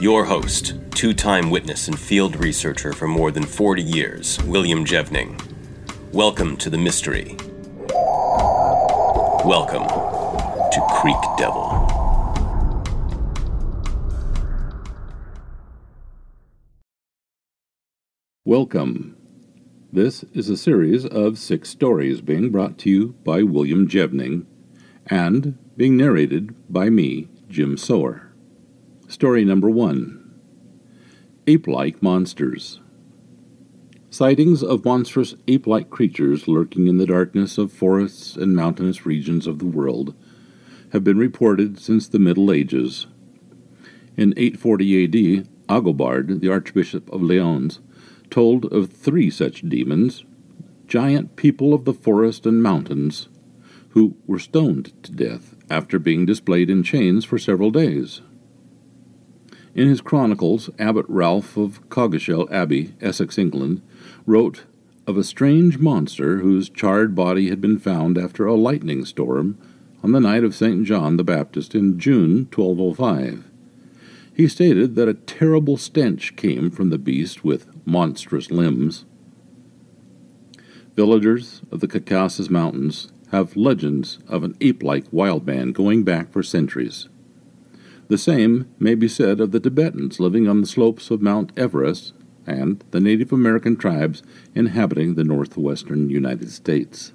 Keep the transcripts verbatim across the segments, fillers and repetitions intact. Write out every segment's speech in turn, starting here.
Your host, two-time witness and field researcher for more than forty years, William Jevning. Welcome to the mystery. Welcome to Creek Devil. Welcome. This is a series of six stories being brought to you by William Jevning and being narrated by me, Jim Sower. Story number one, Ape-like Monsters. Sightings of monstrous ape-like creatures lurking in the darkness of forests and mountainous regions of the world have been reported since the Middle Ages. In eight forty A D, Agobard, the Archbishop of Lyons, told of three such demons, giant people of the forest and mountains, who were stoned to death after being displayed in chains for several days. In his chronicles, Abbot Ralph of Coggeshell Abbey, Essex, England, wrote of a strange monster whose charred body had been found after a lightning storm on the night of Saint John the Baptist in June twelve oh five. He stated that a terrible stench came from the beast with monstrous limbs. Villagers of the Caucasus Mountains have legends of an ape-like wild man going back for centuries. The same may be said of the Tibetans living on the slopes of Mount Everest and the Native American tribes inhabiting the northwestern United States.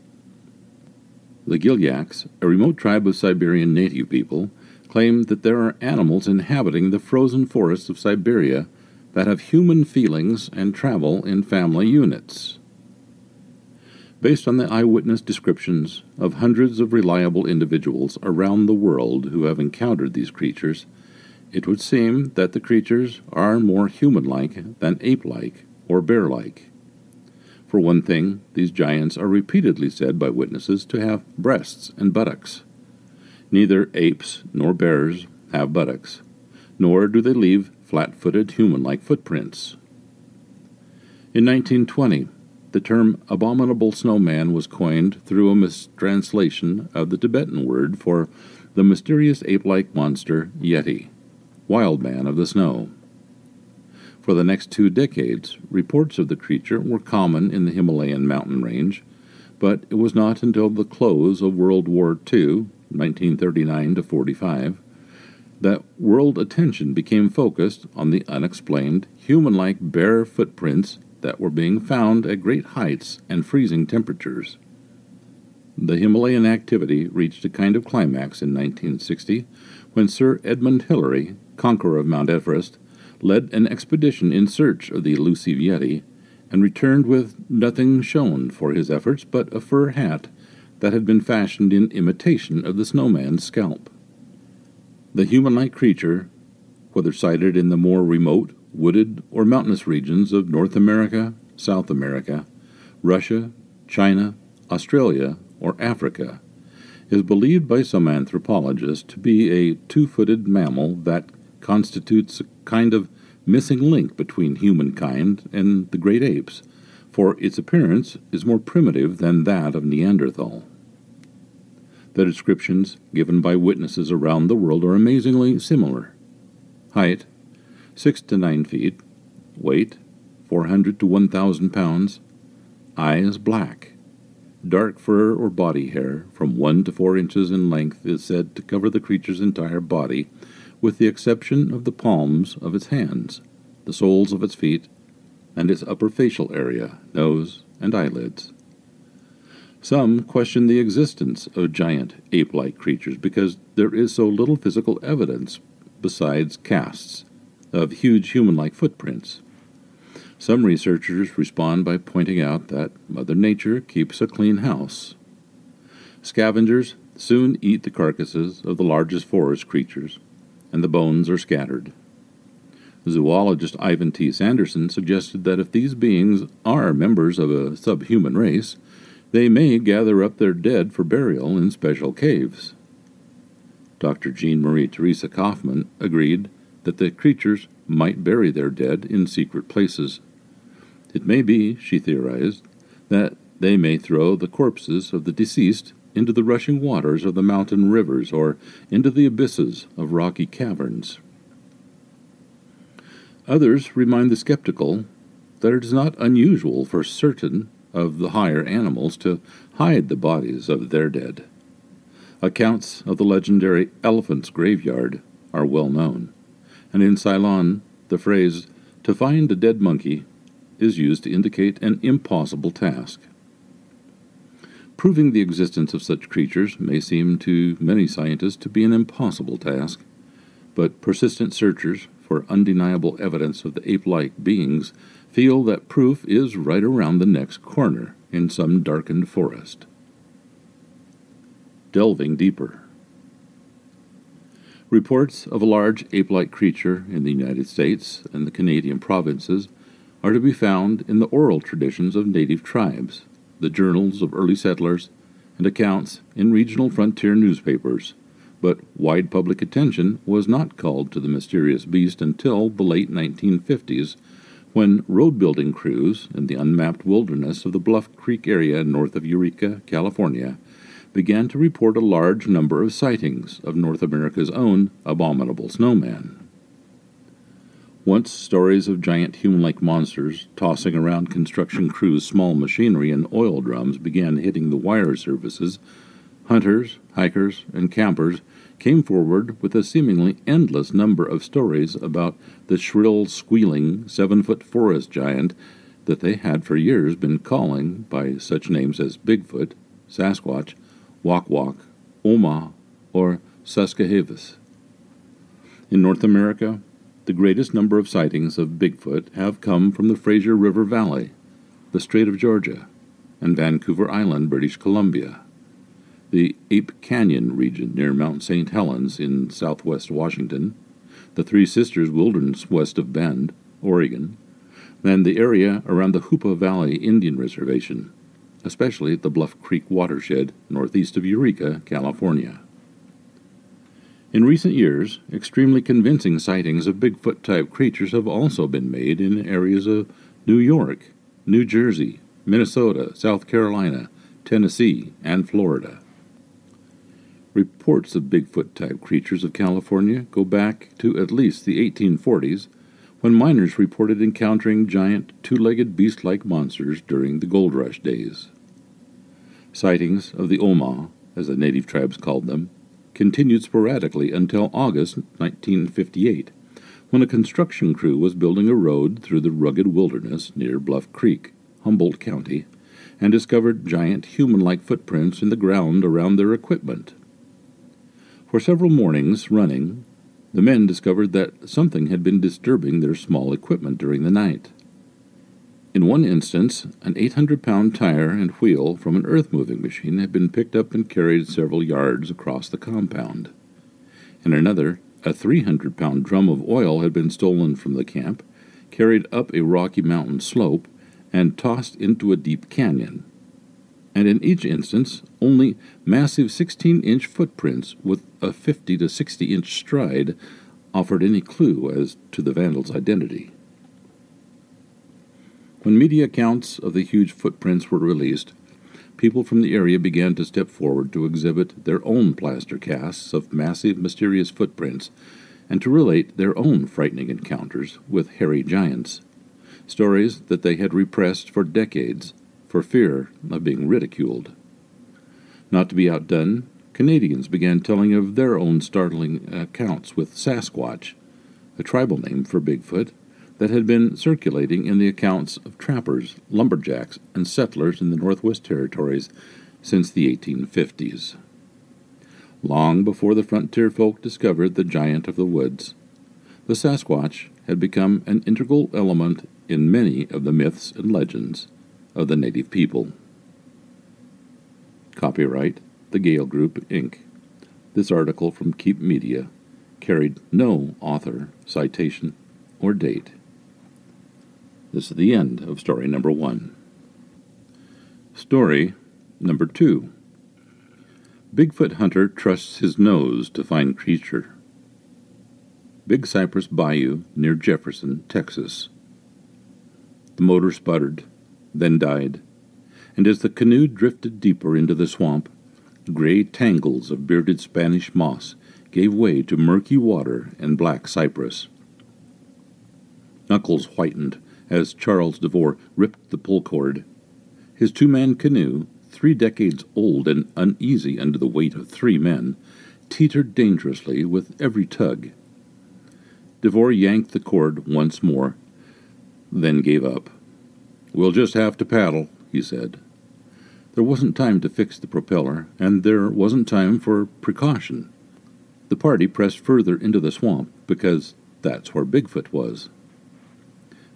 The Gilyaks, a remote tribe of Siberian native people, claim that there are animals inhabiting the frozen forests of Siberia that have human feelings and travel in family units. Based on the eyewitness descriptions of hundreds of reliable individuals around the world who have encountered these creatures, it would seem that the creatures are more human-like than ape-like or bear-like. For one thing, these giants are repeatedly said by witnesses to have breasts and buttocks. Neither apes nor bears have buttocks, nor do they leave flat-footed human-like footprints. In nineteen twenty, the term abominable snowman was coined through a mistranslation of the Tibetan word for the mysterious ape-like monster Yeti, wild man of the snow. For the next two decades, reports of the creature were common in the Himalayan mountain range, but it was not until the close of World War Two, nineteen thirty-nine to forty-five, that world attention became focused on the unexplained, human-like bear footprints that were being found at great heights and freezing temperatures. The Himalayan activity reached a kind of climax in nineteen sixty, when Sir Edmund Hillary, conqueror of Mount Everest, led an expedition in search of the elusive Yeti, and returned with nothing shown for his efforts but a fur hat that had been fashioned in imitation of the snowman's scalp. The human-like creature, whether sighted in the more remote, wooded, or mountainous regions of North America, South America, Russia, China, Australia, or Africa, is believed by some anthropologists to be a two-footed mammal that constitutes a kind of missing link between humankind and the great apes, for its appearance is more primitive than that of Neanderthal. The descriptions given by witnesses around the world are amazingly similar. Height, six to nine feet. Weight, four hundred to one thousand pounds. Eyes black. Dark fur or body hair from one to four inches in length is said to cover the creature's entire body, with the exception of the palms of its hands, the soles of its feet, and its upper facial area, nose, and eyelids. Some question the existence of giant ape-like creatures because there is so little physical evidence besides casts of huge human-like footprints. Some researchers respond by pointing out that Mother Nature keeps a clean house. Scavengers soon eat the carcasses of the largest forest creatures, and the bones are scattered. Zoologist Ivan T. Sanderson suggested that if these beings are members of a subhuman race, they may gather up their dead for burial in special caves. Doctor Jean-Marie Theresa Kaufman agreed that the creatures might bury their dead in secret places. It may be, she theorized, that they may throw the corpses of the deceased into the rushing waters of the mountain rivers or into the abysses of rocky caverns. Others remind the skeptical that it is not unusual for certain of the higher animals to hide the bodies of their dead. Accounts of the legendary elephant's graveyard are well known, and in Ceylon the phrase, "to find a dead monkey," is used to indicate an impossible task. Proving the existence of such creatures may seem to many scientists to be an impossible task, but persistent searchers for undeniable evidence of the ape-like beings feel that proof is right around the next corner in some darkened forest. Delving deeper. Reports of a large ape-like creature in the United States and the Canadian provinces are to be found in the oral traditions of native tribes, the journals of early settlers, and accounts in regional frontier newspapers, but wide public attention was not called to the mysterious beast until the late nineteen fifties, when road-building crews in the unmapped wilderness of the Bluff Creek area north of Eureka, California, began to report a large number of sightings of North America's own abominable snowman. Once stories of giant human-like monsters tossing around construction crews' small machinery and oil drums began hitting the wire services, hunters, hikers, and campers came forward with a seemingly endless number of stories about the shrill, squealing, seven-foot forest giant that they had for years been calling by such names as Bigfoot, Sasquatch, Wak Wak, Oma, or Susquehavis. In North America, the greatest number of sightings of Bigfoot have come from the Fraser River Valley, the Strait of Georgia, and Vancouver Island, British Columbia. The Ape Canyon region near Mount Saint Helens in southwest Washington, the Three Sisters Wilderness west of Bend, Oregon, and the area around the Hoopa Valley Indian Reservation, especially the Bluff Creek watershed northeast of Eureka, California. In recent years, extremely convincing sightings of Bigfoot-type creatures have also been made in areas of New York, New Jersey, Minnesota, South Carolina, Tennessee, and Florida. Reports of Bigfoot-type creatures of California go back to at least the eighteen forties, when miners reported encountering giant, two-legged beast-like monsters during the gold rush days. Sightings of the Oma, as the native tribes called them, continued sporadically until August nineteen fifty-eight, when a construction crew was building a road through the rugged wilderness near Bluff Creek, Humboldt County, and discovered giant human-like footprints in the ground around their equipment. For several mornings running, the men discovered that something had been disturbing their small equipment during the night. In one instance, an eight hundred pound tire and wheel from an earth-moving machine had been picked up and carried several yards across the compound. In another, a three hundred pound drum of oil had been stolen from the camp, carried up a rocky mountain slope, and tossed into a deep canyon. And in each instance, only massive sixteen inch footprints with a fifty to sixty inch stride offered any clue as to the vandal's identity. When media accounts of the huge footprints were released, people from the area began to step forward to exhibit their own plaster casts of massive, mysterious footprints and to relate their own frightening encounters with hairy giants, stories that they had repressed for decades for fear of being ridiculed. Not to be outdone, Canadians began telling of their own startling accounts with Sasquatch, a tribal name for Bigfoot, that had been circulating in the accounts of trappers, lumberjacks, and settlers in the Northwest Territories since the eighteen fifties. Long before the frontier folk discovered the giant of the woods, the Sasquatch had become an integral element in many of the myths and legends of the native people. Copyright The Gale Group, Incorporated. This article from Keep Media carried no author citation or date. This is the end of story number one. Story number two. Bigfoot hunter trusts his nose to find creature. Big Cypress Bayou near Jefferson, Texas. The motor sputtered, then died, and as the canoe drifted deeper into the swamp, gray tangles of bearded Spanish moss gave way to murky water and black cypress. Knuckles whitened as Charles DeVore ripped the pull cord. His two-man canoe, three decades old and uneasy under the weight of three men, teetered dangerously with every tug. DeVore yanked the cord once more, then gave up. "We'll just have to paddle," he said. There wasn't time to fix the propeller, and there wasn't time for precaution. The party pressed further into the swamp, because that's where Bigfoot was.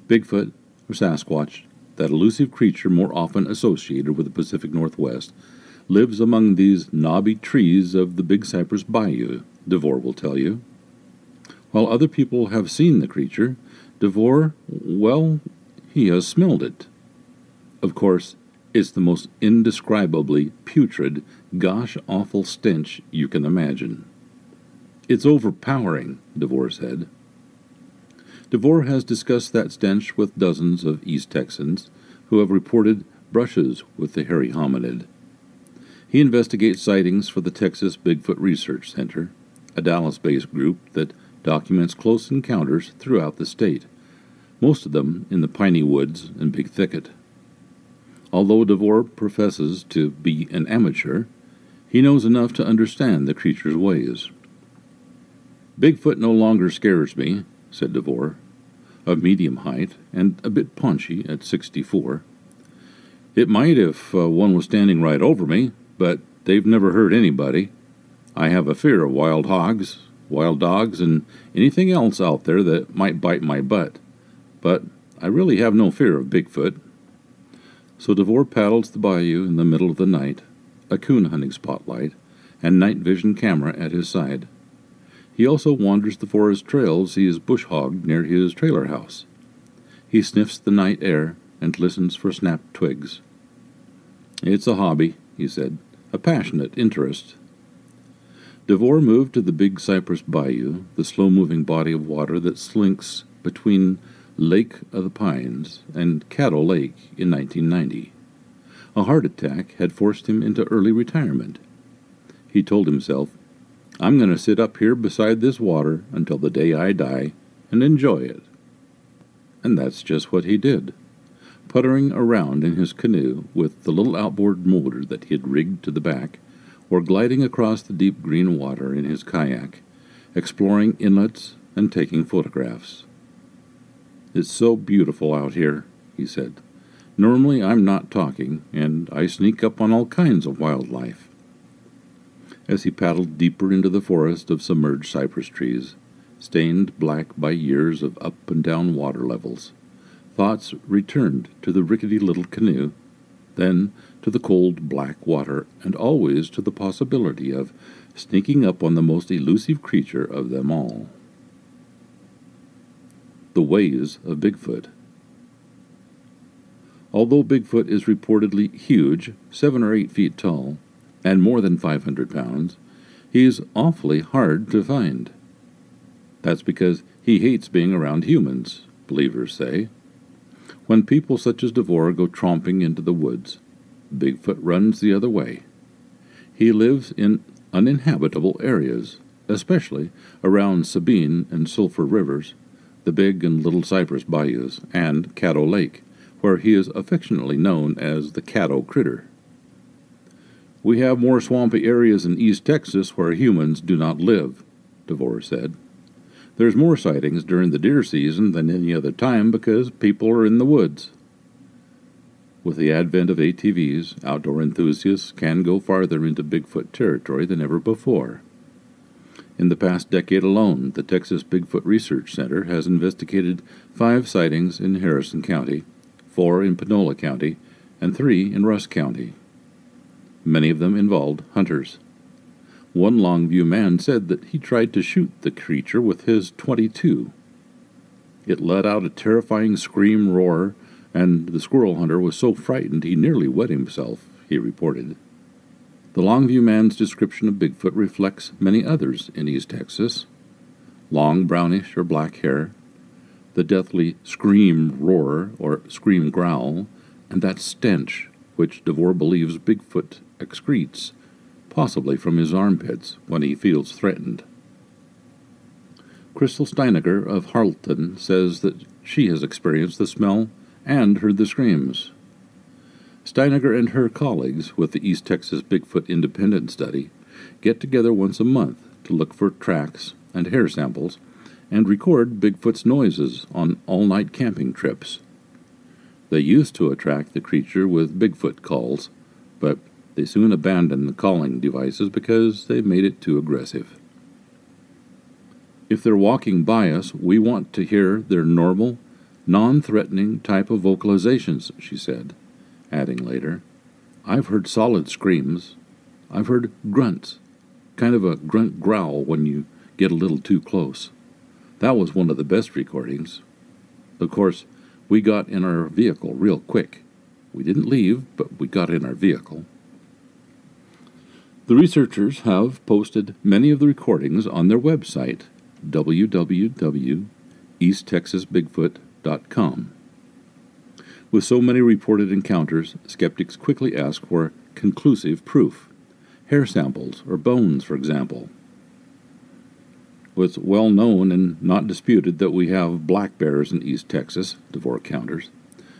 Bigfoot, or Sasquatch, that elusive creature more often associated with the Pacific Northwest, lives among these knobby trees of the Big Cypress Bayou, DeVore will tell you. While other people have seen the creature, DeVore, well, he has smelled it. Of course, it's the most indescribably putrid, gosh-awful stench you can imagine. "It's overpowering," DeVore said. DeVore has discussed that stench with dozens of East Texans who have reported brushes with the hairy hominid. He investigates sightings for the Texas Bigfoot Research Center, a Dallas-based group that documents close encounters throughout the state, most of them in the piney woods and big thicket. Although DeVore professes to be an amateur, he knows enough to understand the creature's ways. "Bigfoot no longer scares me," said DeVore, of medium height and a bit paunchy at sixty-four. "It might if uh, one was standing right over me, but they've never hurt anybody. I have a fear of wild hogs, wild dogs, and anything else out there that might bite my butt, but I really have no fear of Bigfoot." So DeVore paddles the bayou in the middle of the night, a coon hunting spotlight, and night vision camera at his side. He also wanders the forest trails he has bush hogged near his trailer house. He sniffs the night air and listens for snapped twigs. "It's a hobby," he said, "a passionate interest." DeVore moved to the Big Cypress Bayou, the slow-moving body of water that slinks between Lake of the Pines and Caddo Lake in nineteen ninety. A heart attack had forced him into early retirement. He told himself, "I'm going to sit up here beside this water until the day I die and enjoy it." And that's just what he did, puttering around in his canoe with the little outboard motor that he had rigged to the back, or gliding across the deep green water in his kayak, exploring inlets and taking photographs. "It's so beautiful out here," he said. "Normally I'm not talking, and I sneak up on all kinds of wildlife." As he paddled deeper into the forest of submerged cypress trees, stained black by years of up and down water levels, thoughts returned to the rickety little canoe, then to the cold black water, and always to the possibility of sneaking up on the most elusive creature of them all. The ways of Bigfoot. Although Bigfoot is reportedly huge, seven or eight feet tall, and more than five hundred pounds, he is awfully hard to find. That's because he hates being around humans, believers say. When people such as DeVore go tromping into the woods, Bigfoot runs the other way. He lives in uninhabitable areas, especially around Sabine and Sulphur Rivers, the Big and Little Cypress Bayous, and Caddo Lake, where he is affectionately known as the Caddo Critter. "We have more swampy areas in East Texas where humans do not live," DeVore said. "There's more sightings during the deer season than any other time because people are in the woods." With the advent of A T Vs, outdoor enthusiasts can go farther into Bigfoot territory than ever before. In the past decade alone, the Texas Bigfoot Research Center has investigated five sightings in Harrison County, four in Panola County, and three in Russ County. Many of them involved hunters. One Longview man said that he tried to shoot the creature with his twenty-two. It let out a terrifying scream roar, and the squirrel hunter was so frightened he nearly wet himself, he reported. The Longview man's description of Bigfoot reflects many others in East Texas. Long brownish or black hair, the deathly scream roar or scream growl, and that stench which DeVore believes Bigfoot excretes, possibly from his armpits when he feels threatened. Crystal Steiniger of Harleton says that she has experienced the smell and heard the screams. Steiniger and her colleagues with the East Texas Bigfoot Independent Study get together once a month to look for tracks and hair samples and record Bigfoot's noises on all-night camping trips. They used to attract the creature with Bigfoot calls, but they soon abandoned the calling devices because they made it too aggressive. If they're walking by us, we want to hear their normal, non-threatening type of vocalizations, she said, adding later, I've heard solid screams. I've heard grunts, kind of a grunt growl when you get a little too close. That was one of the best recordings. Of course, we got in our vehicle real quick. We didn't leave, but we got in our vehicle. The researchers have posted many of the recordings on their website, w w w dot east texas bigfoot dot com. With so many reported encounters, skeptics quickly ask for conclusive proof, hair samples or bones, for example. It's well known and not disputed that we have black bears in East Texas, DeVore counters.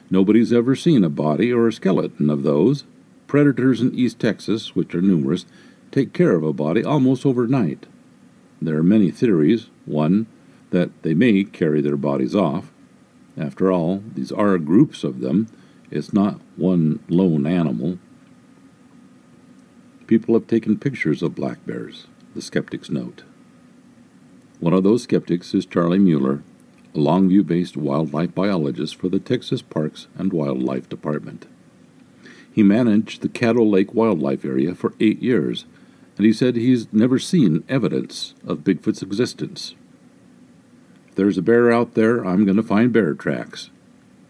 Nobody's ever seen a body or a skeleton of those. Predators in East Texas, which are numerous, take care of a body almost overnight. There are many theories. One, that they may carry their bodies off. After all, these are groups of them. It's not one lone animal. People have taken pictures of black bears, the skeptics note. One of those skeptics is Charlie Mueller, a Longview-based wildlife biologist for the Texas Parks and Wildlife Department. He managed the Caddo Lake Wildlife Area for eight years, and he said he's never seen evidence of Bigfoot's existence. If there's a bear out there, I'm going to find bear tracks.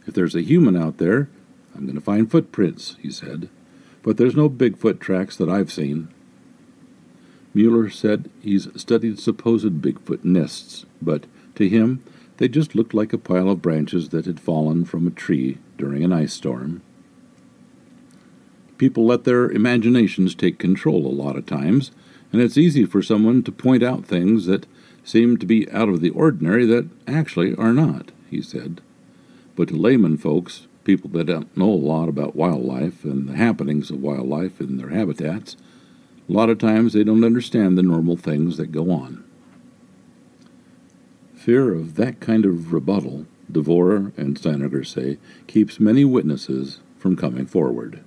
If there's a human out there, I'm going to find footprints, he said. But there's no Bigfoot tracks that I've seen. Mueller said he's studied supposed Bigfoot nests, but to him they just looked like a pile of branches that had fallen from a tree during an ice storm. People let their imaginations take control a lot of times, and it's easy for someone to point out things that seem to be out of the ordinary that actually are not, he said. But to layman folks, people that don't know a lot about wildlife and the happenings of wildlife in their habitats, a lot of times they don't understand the normal things that go on. Fear of that kind of rebuttal, DeVore and Steiniger say, keeps many witnesses from coming forward.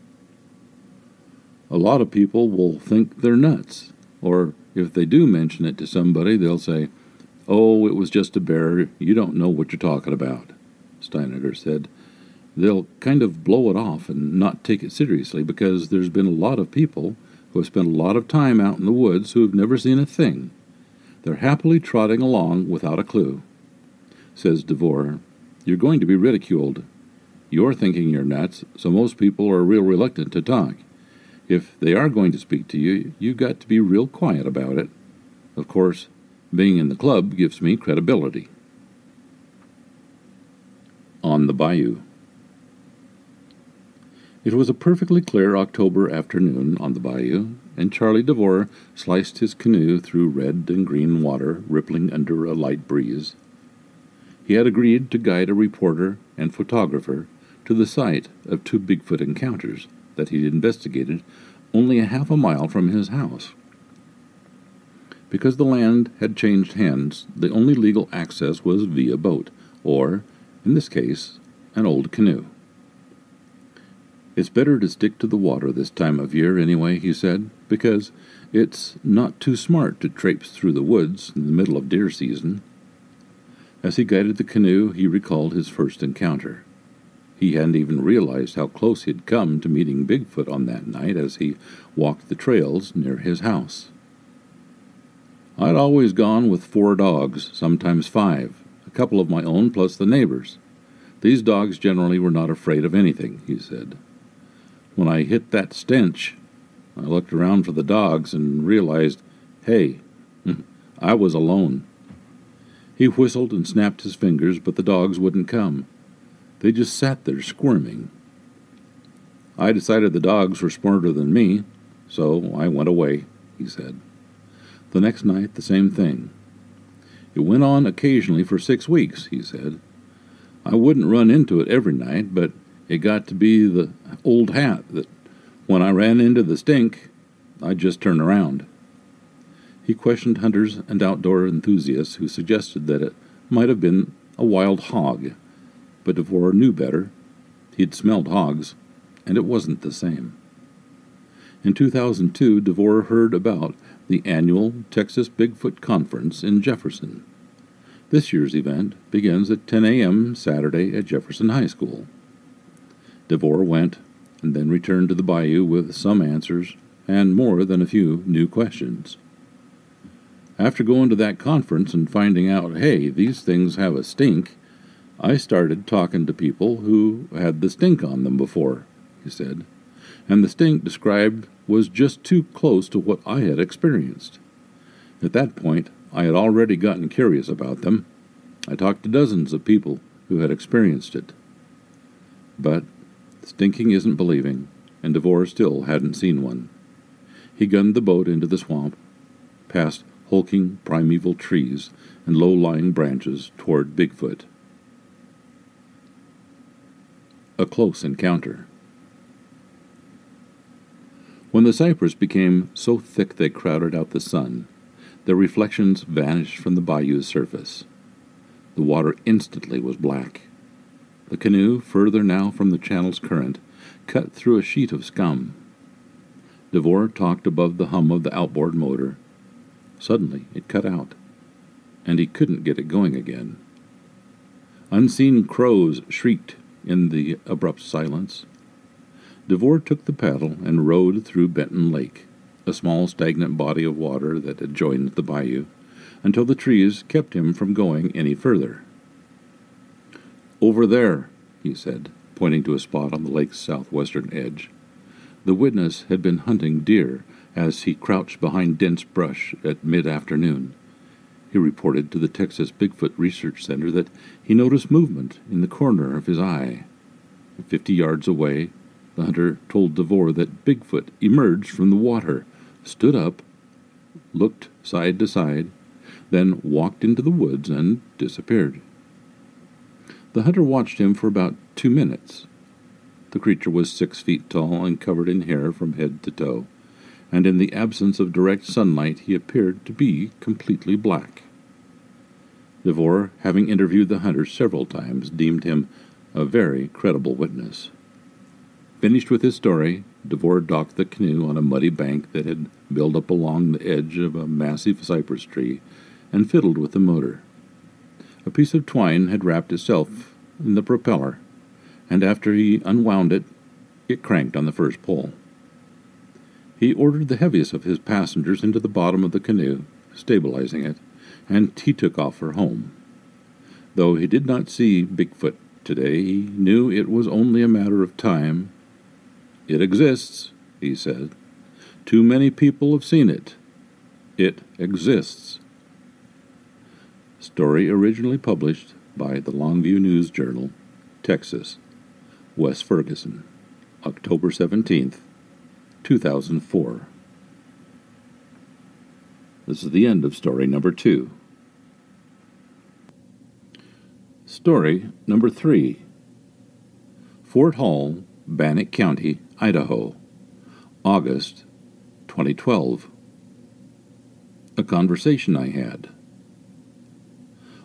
A lot of people will think they're nuts, or if they do mention it to somebody, they'll say, oh, it was just a bear, you don't know what you're talking about, Steiniger said. They'll kind of blow it off and not take it seriously because there's been a lot of people who have spent a lot of time out in the woods who have never seen a thing. They're happily trotting along without a clue. Says DeVore, you're going to be ridiculed. You're thinking you're nuts, so most people are real reluctant to talk. If they are going to speak to you, you've got to be real quiet about it. Of course, being in the club gives me credibility. On the Bayou. It was a perfectly clear October afternoon on the bayou, and Charlie DeVore sliced his canoe through red and green water rippling under a light breeze. He had agreed to guide a reporter and photographer to the site of two Bigfoot encounters that he'd investigated only a half a mile from his house. Because the land had changed hands, the only legal access was via boat, or, in this case, an old canoe. It's better to stick to the water this time of year anyway, he said, because it's not too smart to traipse through the woods in the middle of deer season. As he guided the canoe, he recalled his first encounter. He hadn't even realized how close he'd come to meeting Bigfoot on that night as he walked the trails near his house. I'd always gone with four dogs, sometimes five, couple of my own plus the neighbors. These dogs generally were not afraid of anything, he said. When I hit that stench, I looked around for the dogs and realized, hey, I was alone. He whistled and snapped his fingers, but the dogs wouldn't come. They just sat there squirming. I decided the dogs were smarter than me, so I went away, he said. The next night, the same thing. It went on occasionally for six weeks, he said. I wouldn't run into it every night, but it got to be the old hat that when I ran into the stink, I'd just turn around. He questioned hunters and outdoor enthusiasts who suggested that it might have been a wild hog, but DeVore knew better. He'd smelled hogs, and it wasn't the same. In two thousand two, DeVore heard about the annual Texas Bigfoot Conference in Jefferson. This year's event begins at ten a.m. Saturday at Jefferson High School. DeVore went, and then returned to the bayou with some answers and more than a few new questions. After going to that conference and finding out, hey, these things have a stink, I started talking to people who had the stink on them before, he said, and the stink described was just too close to what I had experienced. At that point, I had already gotten curious about them. I talked to dozens of people who had experienced it. But stinking isn't believing, and DeVore still hadn't seen one. He gunned the boat into the swamp, past hulking primeval trees and low-lying branches toward Bigfoot. A close encounter. When the cypress became so thick they crowded out the sun, their reflections vanished from the bayou's surface. The water instantly was black. The canoe, further now from the channel's current, cut through a sheet of scum. DeVore talked above the hum of the outboard motor. Suddenly it cut out, and he couldn't get it going again. Unseen crows shrieked in the abrupt silence. DeVore took the paddle and rowed through Benton Lake, a small stagnant body of water that adjoined the bayou, until the trees kept him from going any further. "Over there," he said, pointing to a spot on the lake's southwestern edge. The witness had been hunting deer as he crouched behind dense brush at mid-afternoon. He reported to the Texas Bigfoot Research Center that he noticed movement in the corner of his eye. Fifty yards away, the hunter told DeVore that Bigfoot emerged from the water, stood up, looked side to side, then walked into the woods and disappeared. The hunter watched him for about two minutes. The creature was six feet tall and covered in hair from head to toe, and in the absence of direct sunlight he appeared to be completely black. DeVore, having interviewed the hunter several times, deemed him a very credible witness. Finished with his story, DeVore docked the canoe on a muddy bank that had built up along the edge of a massive cypress tree and fiddled with the motor. A piece of twine had wrapped itself in the propeller, and after he unwound it, it cranked on the first pull. He ordered the heaviest of his passengers into the bottom of the canoe, stabilizing it, and he took off for home. Though he did not see Bigfoot today, he knew it was only a matter of time. "It exists," he said. "Too many people have seen it. It exists." Story originally published by the Longview News Journal, Texas, West Ferguson, October seventeenth, two thousand four. This is the end of story number two. Story number three. Fort Hall, Bannack County, Idaho, August twenty twelve. A conversation I had.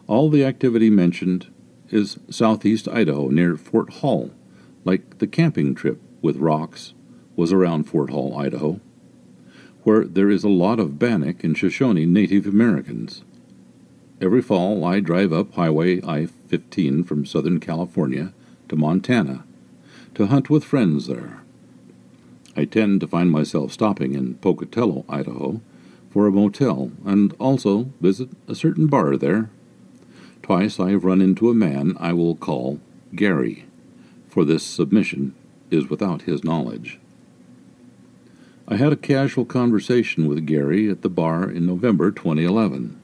All the activity mentioned is southeast Idaho near Fort Hall, like the camping trip with rocks was around Fort Hall, Idaho, where there is a lot of Bannack and Shoshone Native Americans. Every fall I drive up Highway I fifteen from Southern California to Montana to hunt with friends there. I tend to find myself stopping in Pocatello, Idaho, for a motel and also visit a certain bar there. twice I have run into a man I will call Gary, for this submission is without his knowledge. I had a casual conversation with Gary at the bar in November twenty eleven.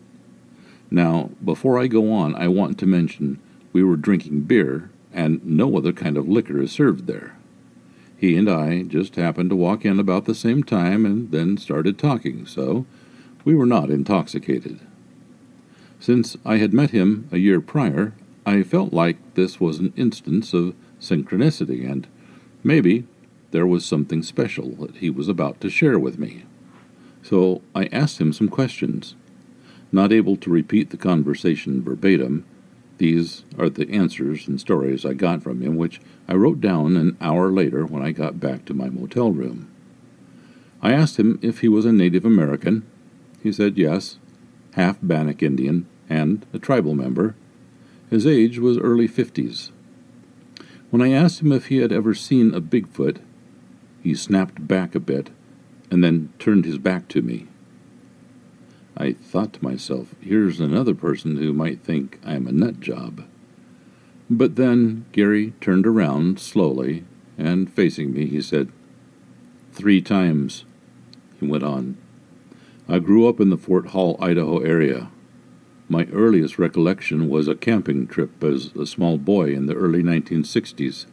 Now, before I go on, I want to mention we were drinking beer, and no other kind of liquor is served there. He and I just happened to walk in about the same time and then started talking, so we were not intoxicated. Since I had met him a year prior, I felt like this was an instance of synchronicity, and maybe there was something special that he was about to share with me. So I asked him some questions. Not able to repeat the conversation verbatim, these are the answers and stories I got from him, which I wrote down an hour later when I got back to my motel room. I asked him if he was a Native American. He said yes, half Bannock Indian, and a tribal member. His age was early fifties. When I asked him if he had ever seen a Bigfoot, he snapped back a bit and then turned his back to me. I thought to myself, here's another person who might think I'm a nut job. But then Gary turned around slowly, and facing me he said, "Three times," he went on. "I grew up in the Fort Hall, Idaho area. My earliest recollection was a camping trip as a small boy in the early nineteen sixties.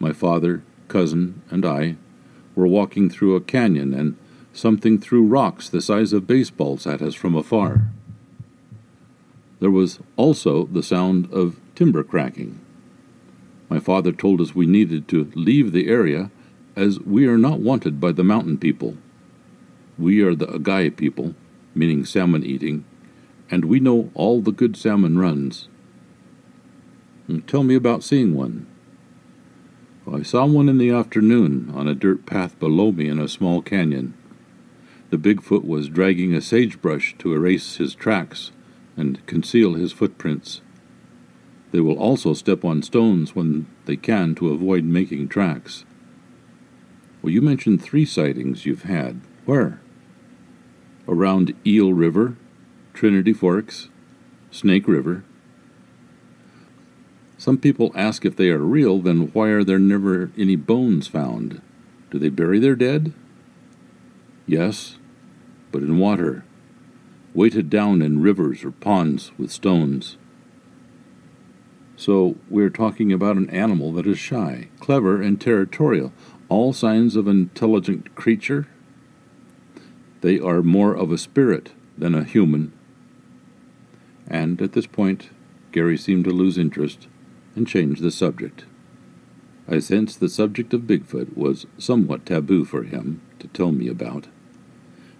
My father, cousin, and I were walking through a canyon, and something threw rocks the size of baseballs at us from afar. There was also the sound of timber cracking. My father told us we needed to leave the area as we are not wanted by the mountain people. We are the Agay people, meaning salmon eating, and we know all the good salmon runs. And tell me about seeing one." "Well, I saw one in the afternoon on a dirt path below me in a small canyon. The Bigfoot was dragging a sagebrush to erase his tracks and conceal his footprints. They will also step on stones when they can to avoid making tracks." "Well, you mentioned three sightings you've had. Where?" "Around Eel River, Trinity Forks, Snake River." "Some people ask if they are real, then why are there never any bones found? Do they bury their dead?" "Yes, but in water, weighted down in rivers or ponds with stones." "So we're talking about an animal that is shy, clever, and territorial, all signs of an intelligent creature? They are more of a spirit than a human." And at this point, Gary seemed to lose interest and change the subject. I sensed the subject of Bigfoot was somewhat taboo for him to tell me about,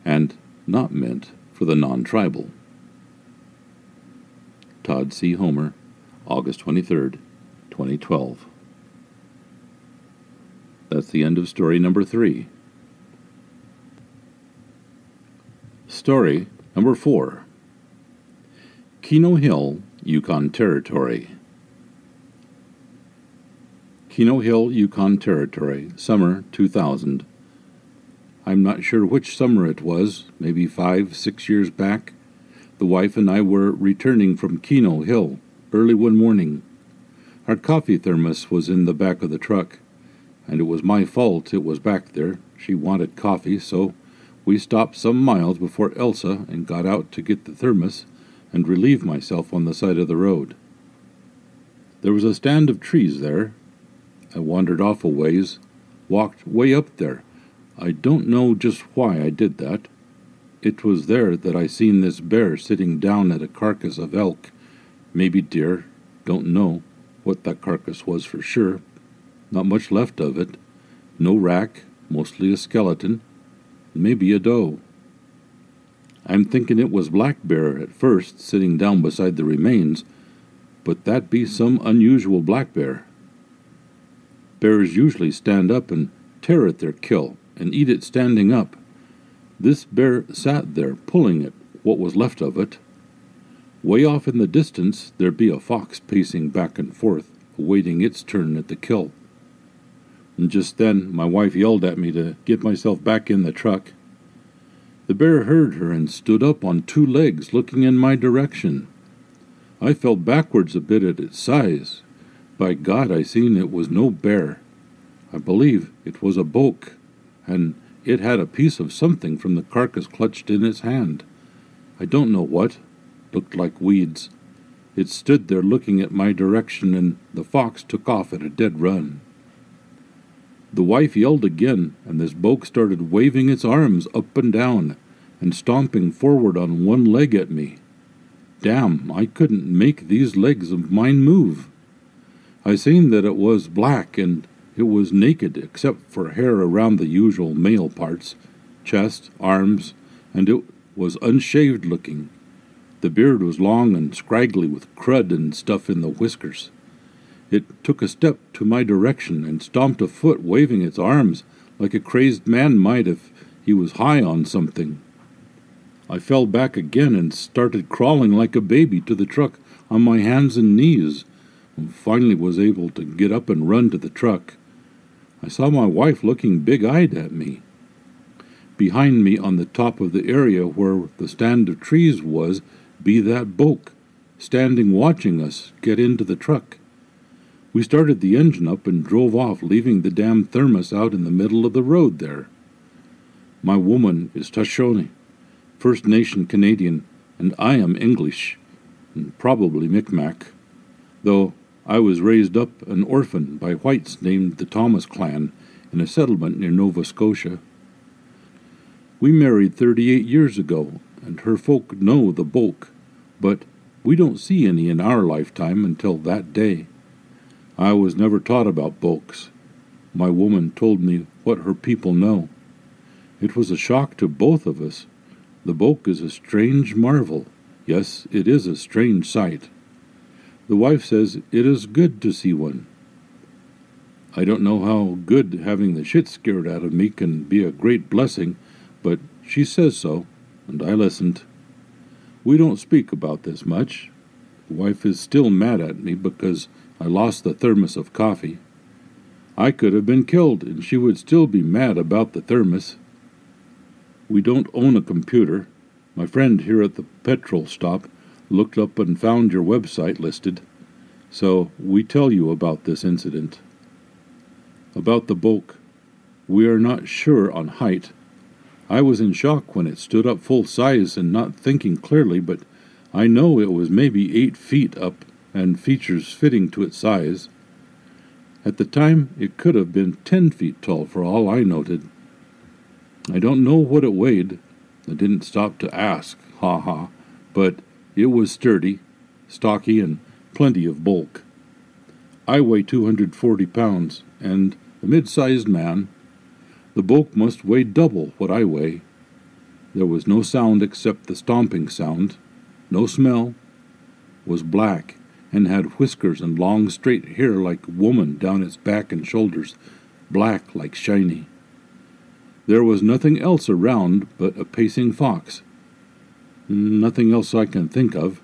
and not meant for the non-tribal. Todd C. Homer, August twenty-third, twenty twelve. That's the end of story number three. Story number four. Keno Hill, Yukon Territory. Keno Hill, Yukon Territory, summer two thousand. I'm not sure which summer it was, maybe five, six years back. The wife and I were returning from Keno Hill early one morning. Our coffee thermos was in the back of the truck, and it was my fault it was back there. She wanted coffee, so we stopped some miles before Elsa and got out to get the thermos and relieve myself on the side of the road. There was a stand of trees there. I wandered off a ways, walked way up there. I don't know just why I did that. It was there that I seen this bear sitting down at a carcass of elk, maybe deer, don't know what that carcass was for sure. Not much left of it. No rack, mostly a skeleton, maybe a doe. I'm thinking it was black bear at first, sitting down beside the remains, but that be some unusual black bear. Bears usually stand up and tear at their kill and eat it standing up. This bear sat there, pulling at what was left of it. Way off in the distance there be a fox pacing back and forth, awaiting its turn at the kill. And just then my wife yelled at me to get myself back in the truck. The bear heard her and stood up on two legs, looking in my direction. I fell backwards a bit at its size. By God, I seen it was no bear. I believe it was a boak, and it had a piece of something from the carcass clutched in its hand. I don't know what. Looked like weeds. It stood there looking at my direction, and the fox took off at a dead run. The wife yelled again, and this boak started waving its arms up and down, and stomping forward on one leg at me. Damn, I couldn't make these legs of mine move. I seen that it was black, and it was naked except for hair around the usual male parts, chest, arms, and it was unshaved looking. The beard was long and scraggly with crud and stuff in the whiskers. It took a step to my direction and stomped a foot, waving its arms like a crazed man might if he was high on something. I fell back again and started crawling like a baby to the truck on my hands and knees, and finally was able to get up and run to the truck. I saw my wife looking big-eyed at me. Behind me, on the top of the area where the stand of trees was, be that boak, standing watching us get into the truck. We started the engine up and drove off, leaving the damn thermos out in the middle of the road there. My woman is Shoshone, First Nation Canadian, and I am English, and probably Micmac, though I was raised up an orphan by whites named the Thomas clan in a settlement near Nova Scotia. We married thirty-eight years ago, and her folk know the boak, but we don't see any in our lifetime until that day. I was never taught about boaks. My woman told me what her people know. It was a shock to both of us. The boak is a strange marvel. Yes, it is a strange sight. The wife says it is good to see one. I don't know how good having the shit scared out of me can be a great blessing, but she says so. And I listened. We don't speak about this much. The wife is still mad at me because I lost the thermos of coffee. I could have been killed, and she would still be mad about the thermos. We don't own a computer. My friend here at the petrol stop looked up and found your website listed. So we tell you about this incident. About the boak, we are not sure on height. I was in shock when it stood up full size and not thinking clearly, but I know it was maybe eight feet up and features fitting to its size. At the time, it could have been ten feet tall for all I noted. I don't know what it weighed. I didn't stop to ask, ha ha, but it was sturdy, stocky, and plenty of bulk. I weigh two hundred forty pounds, and a mid-sized man. The boak must weigh double what I weigh. There was no sound except the stomping sound, no smell, was black, and had whiskers and long straight hair like woman down its back and shoulders, black like shiny. There was nothing else around but a pacing fox. Nothing else I can think of.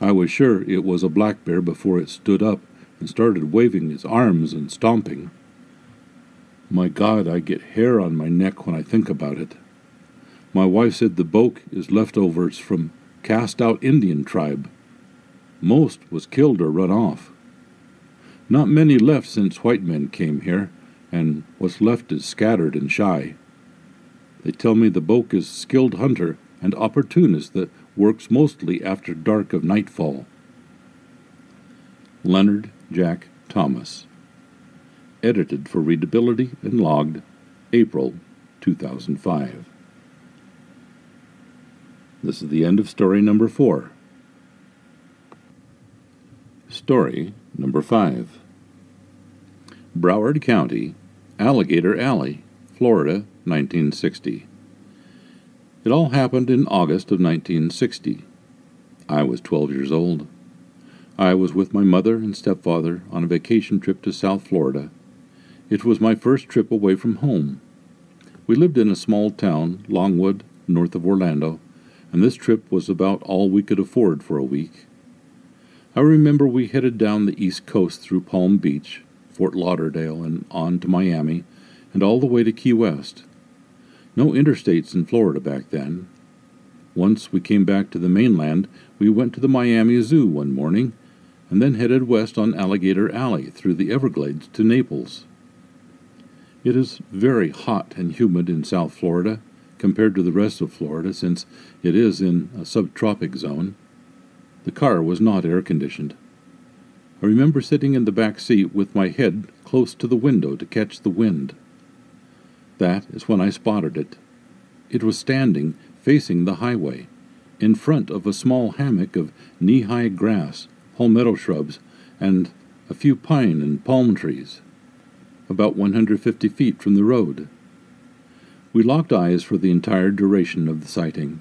I was sure it was a black bear before it stood up and started waving its arms and stomping. My God, I get hair on my neck when I think about it. My wife said the boak is leftovers from cast-out Indian tribe. Most was killed or run off. Not many left since white men came here, and what's left is scattered and shy. They tell me the boak is skilled hunter and opportunist that works mostly after dark of nightfall. Leonard Jack Thomas. Edited for readability and logged, April two thousand five. This is the end of story number four. Story number five. Broward County, Alligator Alley, Florida, nineteen sixty. It all happened in August of nineteen sixty. I was twelve years old. I was with my mother and stepfather on a vacation trip to South Florida. It was my first trip away from home. We lived in a small town, Longwood, north of Orlando, and this trip was about all we could afford for a week. I remember we headed down the East Coast through Palm Beach, Fort Lauderdale, and on to Miami, and all the way to Key West. No interstates in Florida back then. Once we came back to the mainland, we went to the Miami Zoo one morning, and then headed west on Alligator Alley through the Everglades to Naples. It is very hot and humid in South Florida compared to the rest of Florida, since it is in a subtropic zone. The car was not air-conditioned. I remember sitting in the back seat with my head close to the window to catch the wind. That is when I spotted it. It was standing facing the highway, in front of a small hammock of knee-high grass, palmetto shrubs, and a few pine and palm trees, about one hundred fifty feet from the road. We locked eyes for the entire duration of the sighting.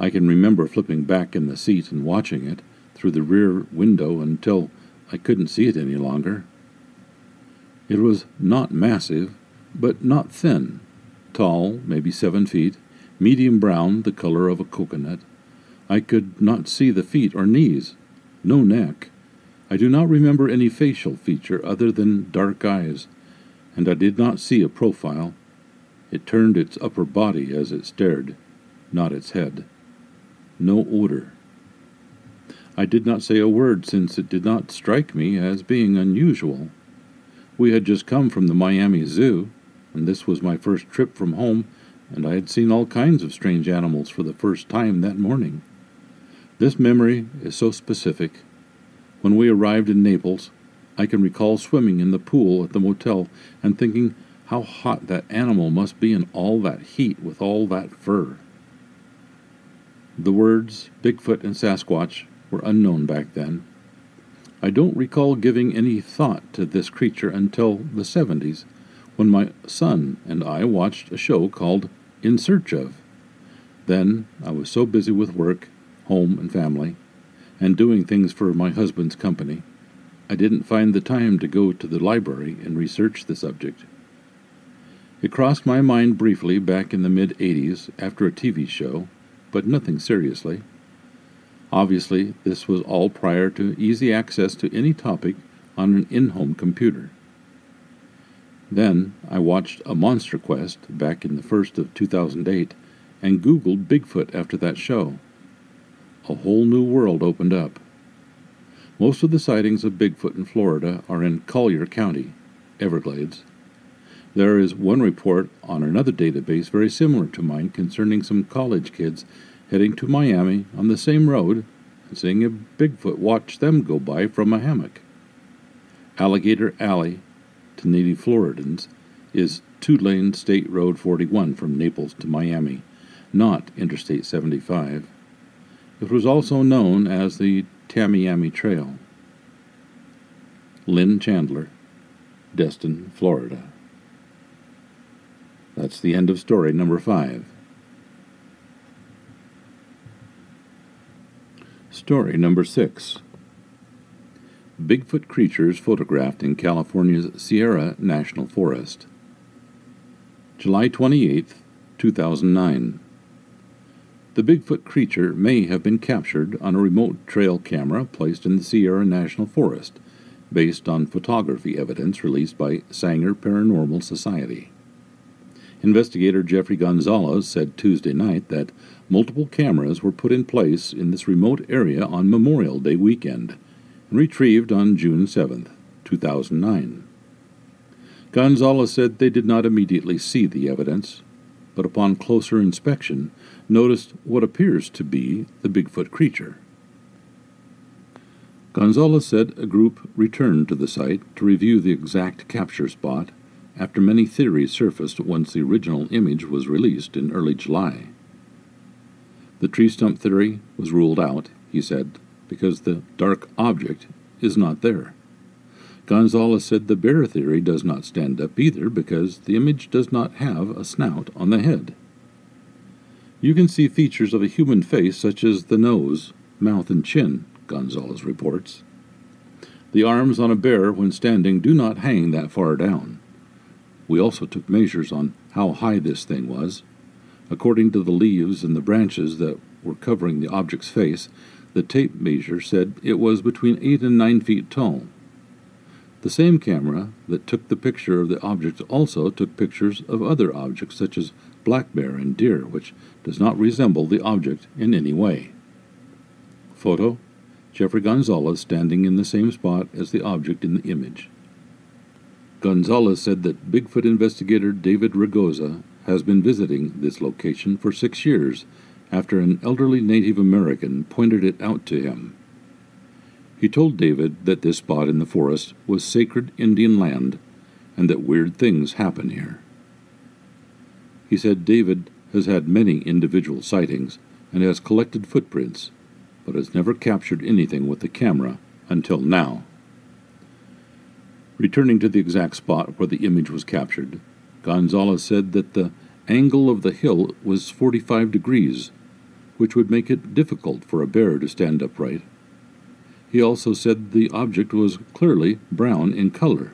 I can remember flipping back in the seat and watching it through the rear window until I couldn't see it any longer. It was not massive, but not thin, tall, maybe seven feet, medium brown, the color of a coconut. I could not see the feet or knees, no neck. I do not remember any facial feature other than dark eyes, and I did not see a profile. It turned its upper body as it stared, not its head. No odor. I did not say a word, since it did not strike me as being unusual. We had just come from the Miami Zoo, and this was my first trip from home, and I had seen all kinds of strange animals for the first time that morning. This memory is so specific. When we arrived in Naples, I can recall swimming in the pool at the motel and thinking how hot that animal must be in all that heat with all that fur. The words Bigfoot and Sasquatch were unknown back then. I don't recall giving any thought to this creature until the seventies, when my son and I watched a show called In Search Of. Then I was so busy with work, home and family, and doing things for my husband's company, I didn't find the time to go to the library and research the subject. It crossed my mind briefly back in the mid-eighties after a T V show, but nothing seriously. Obviously, this was all prior to easy access to any topic on an in-home computer. Then I watched A Monster Quest back in the first of two thousand eight and Googled Bigfoot after that show. A whole new world opened up. Most of the sightings of Bigfoot in Florida are in Collier County, Everglades. There is one report on another database very similar to mine concerning some college kids heading to Miami on the same road and seeing a Bigfoot watch them go by from a hammock. Alligator Alley, to native Floridans, is two-lane State Road forty-one from Naples to Miami, not Interstate seventy-five. It was also known as the Tamiami Trail. Lynn Chandler, Destin, Florida. That's the end of story number five. Story number six. Bigfoot creatures photographed in California's Sierra National Forest. July twenty-eighth, two thousand nine. The Bigfoot creature may have been captured on a remote trail camera placed in the Sierra National Forest, based on photography evidence released by Sanger Paranormal Society. Investigator Jeffrey Gonzalez said Tuesday night that multiple cameras were put in place in this remote area on Memorial Day weekend and retrieved on June seventh, two thousand nine. Gonzalez said they did not immediately see the evidence, but upon closer inspection noticed what appears to be the Bigfoot creature. Gonzalez said a group returned to the site to review the exact capture spot after many theories surfaced once the original image was released in early July. The tree stump theory was ruled out, he said, because the dark object is not there. Gonzalez said the bear theory does not stand up either because the image does not have a snout on the head. You can see features of a human face such as the nose, mouth, and chin, Gonzalez reports. The arms on a bear when standing do not hang that far down. We also took measures on how high this thing was. According to the leaves and the branches that were covering the object's face, the tape measure said it was between eight and nine feet tall. The same camera that took the picture of the object also took pictures of other objects such as black bear, and deer, which does not resemble the object in any way. Photo: Jeffrey Gonzalez standing in the same spot as the object in the image. Gonzalez said that Bigfoot investigator David Ragoza has been visiting this location for six years after an elderly Native American pointed it out to him. He told David that this spot in the forest was sacred Indian land and that weird things happen here. He said David has had many individual sightings and has collected footprints, but has never captured anything with the camera until now. Returning to the exact spot where the image was captured, Gonzalez said that the angle of the hill was forty-five degrees, which would make it difficult for a bear to stand upright. He also said the object was clearly brown in color,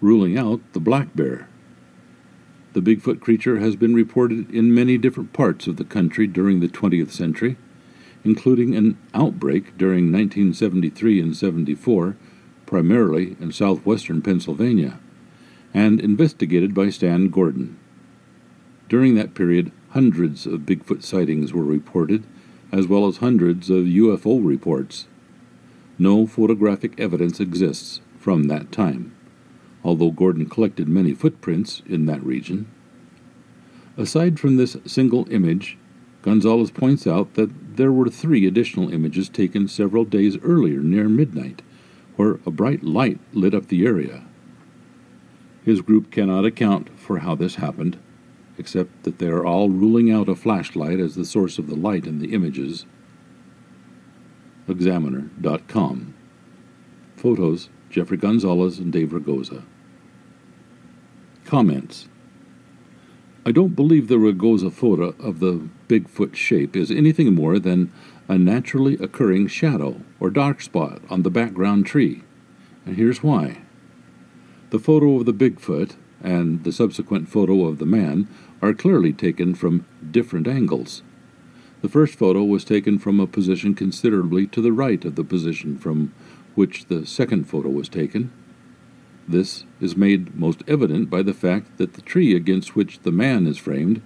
ruling out the black bear. The Bigfoot creature has been reported in many different parts of the country during the twentieth century, including an outbreak during nineteen seventy-three and seventy-four, primarily in southwestern Pennsylvania, and investigated by Stan Gordon. During that period, hundreds of Bigfoot sightings were reported, as well as hundreds of U F O reports. No photographic evidence exists from that time, although Gordon collected many footprints in that region. Aside from this single image, Gonzalez points out that there were three additional images taken several days earlier near midnight, where a bright light lit up the area. His group cannot account for how this happened, except that they are all ruling out a flashlight as the source of the light in the images. Examiner dot com. Photos: Jeffrey Gonzalez and Dave Ragoza. Comments: I don't believe the Ragoza photo of the Bigfoot shape is anything more than a naturally occurring shadow or dark spot on the background tree, and here's why. The photo of the Bigfoot and the subsequent photo of the man are clearly taken from different angles. The first photo was taken from a position considerably to the right of the position from which the second photo was taken. This is made most evident by the fact that the tree against which the man is framed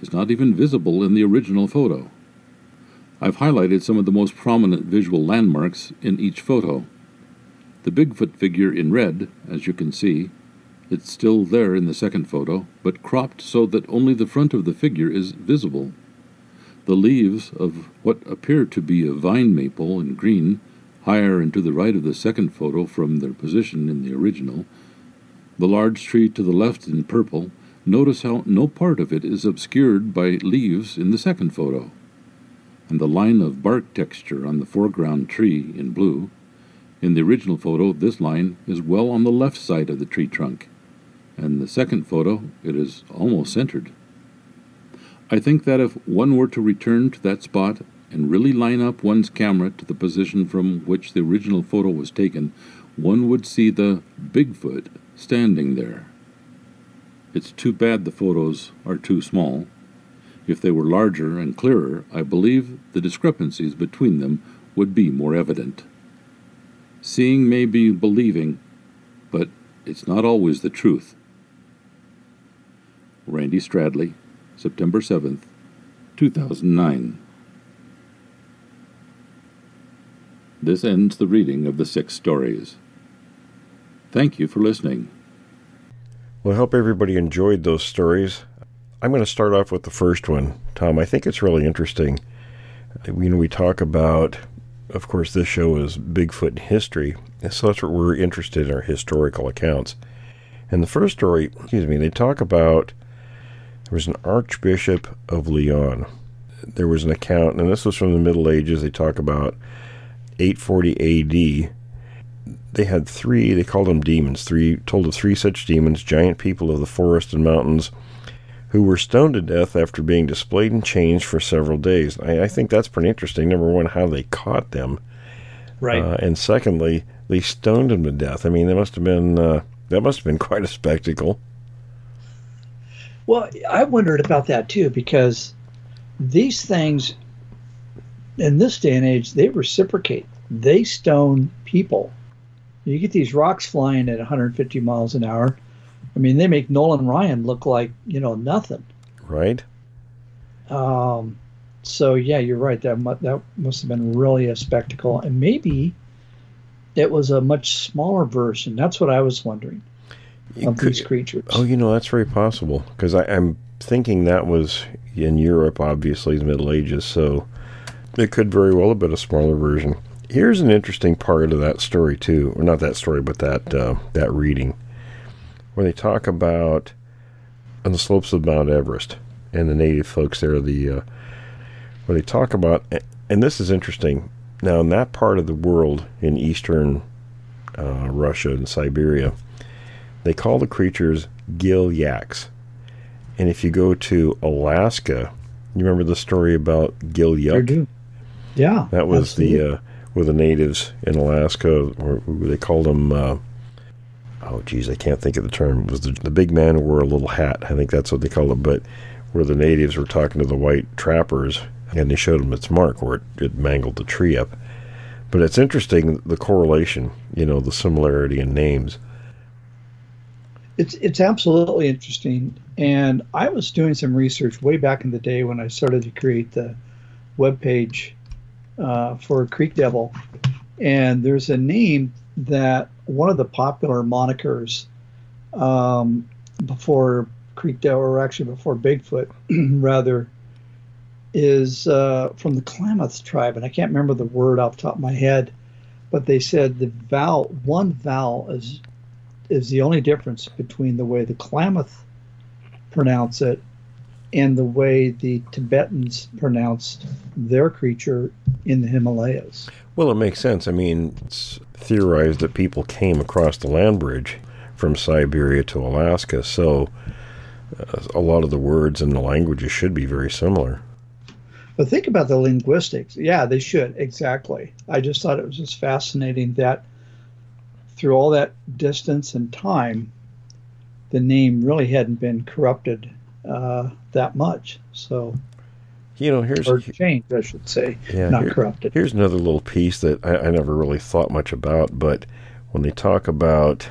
is not even visible in the original photo. I've highlighted some of the most prominent visual landmarks in each photo. The Bigfoot figure in red, as you can see, it's still there in the second photo, but cropped so that only the front of the figure is visible. The leaves of what appear to be a vine maple in green, higher and to the right of the second photo from their position in the original, the large tree to the left in purple, notice how no part of it is obscured by leaves in the second photo, and the line of bark texture on the foreground tree in blue. In the original photo, this line is well on the left side of the tree trunk, and the second photo, it is almost centered. I think that if one were to return to that spot and really line up one's camera to the position from which the original photo was taken, one would see the Bigfoot standing there. It's too bad the photos are too small. If they were larger and clearer, I believe the discrepancies between them would be more evident. Seeing may be believing, but it's not always the truth. Randy Stradley, September seventh, two thousand nine. This ends the reading of the six stories. Thank you for listening. Well, I hope everybody enjoyed those stories. I'm going to start off with the first one, Tom. I think it's really interesting. You know, we talk about, of course, this show is Bigfoot history, and so that's what we're interested in, our historical accounts. And the first story, excuse me, they talk about there was an Archbishop of Lyon. There was an account, and this was from the Middle Ages. They talk about eight forty A D. They had three, they called them demons, three, told of three such demons, giant people of the forest and mountains, who were stoned to death after being displayed in chains for several days. I, I think that's pretty interesting. Number one, how they caught them. Right. Uh, and secondly, they stoned them to death. I mean, that must have been, uh, that must have been quite a spectacle. Well, I wondered about that too, because these things in this day and age, they reciprocate. They stone people. You get these rocks flying at one hundred fifty miles an hour. I mean, they make Nolan Ryan look like, you know, nothing. right? Um, so yeah, you're right. That mu- that must have been really a spectacle, and maybe it was a much smaller version. That's what I was wondering of could, these creatures. Oh, you know, that's very possible, because I'm thinking that was in Europe, obviously, the Middle Ages. So it could very well have been a smaller version. Here's an interesting part of that story too, or not that story, but that uh, that reading, where they talk about on the slopes of Mount Everest and the native folks there. The uh, where they talk about, and this is interesting. Now, in that part of the world, in eastern uh, Russia and Siberia, they call the creatures Gilyaks. And if you go to Alaska, you remember the story about Gilyuk? Yeah, that was absolutely. the uh, were the natives in Alaska, or they called them. Uh, oh, geez, I can't think of the term. It was the, the big man who wore a little hat? I think that's what they called it. But where the natives were talking to the white trappers, and they showed them its mark where it, it mangled the tree up. But it's interesting the correlation, you know, the similarity in names. It's it's absolutely interesting. And I was doing some research way back in the day when I started to create the webpage uh, for Creek Devil. And there's a name that one of the popular monikers um, before Creek Devil, or actually before Bigfoot, rather, is uh, from the Klamath tribe. And I can't remember the word off the top of my head, but they said the vowel, one vowel is is the only difference between the way the Klamath pronounce it and the way the Tibetans pronounce their creature in the Himalayas. Well, it makes sense. I mean, it's theorized that people came across the land bridge from Siberia to Alaska, so uh, a lot of the words and the languages should be very similar. But think about the linguistics. Yeah, they should, exactly. I just thought it was just fascinating that through all that distance and time, the name really hadn't been corrupted uh, that much. So, you know, here's or changed, I should say, yeah, not here, corrupted. Here's another little piece that I, I never really thought much about, but when they talk about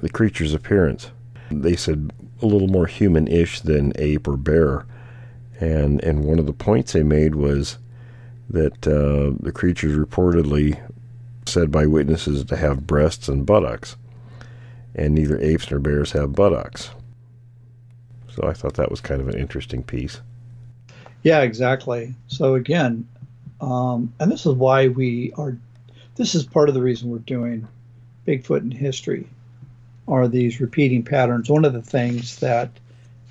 the creature's appearance, they said a little more human-ish than ape or bear, and and one of the points they made was that uh, the creatures reportedly said by witnesses to have breasts and buttocks. And neither apes nor bears have buttocks. So I thought that was kind of an interesting piece. Yeah, exactly. So again, um, and this is why we are, this is part of the reason we're doing Bigfoot in history, are these repeating patterns. One of the things that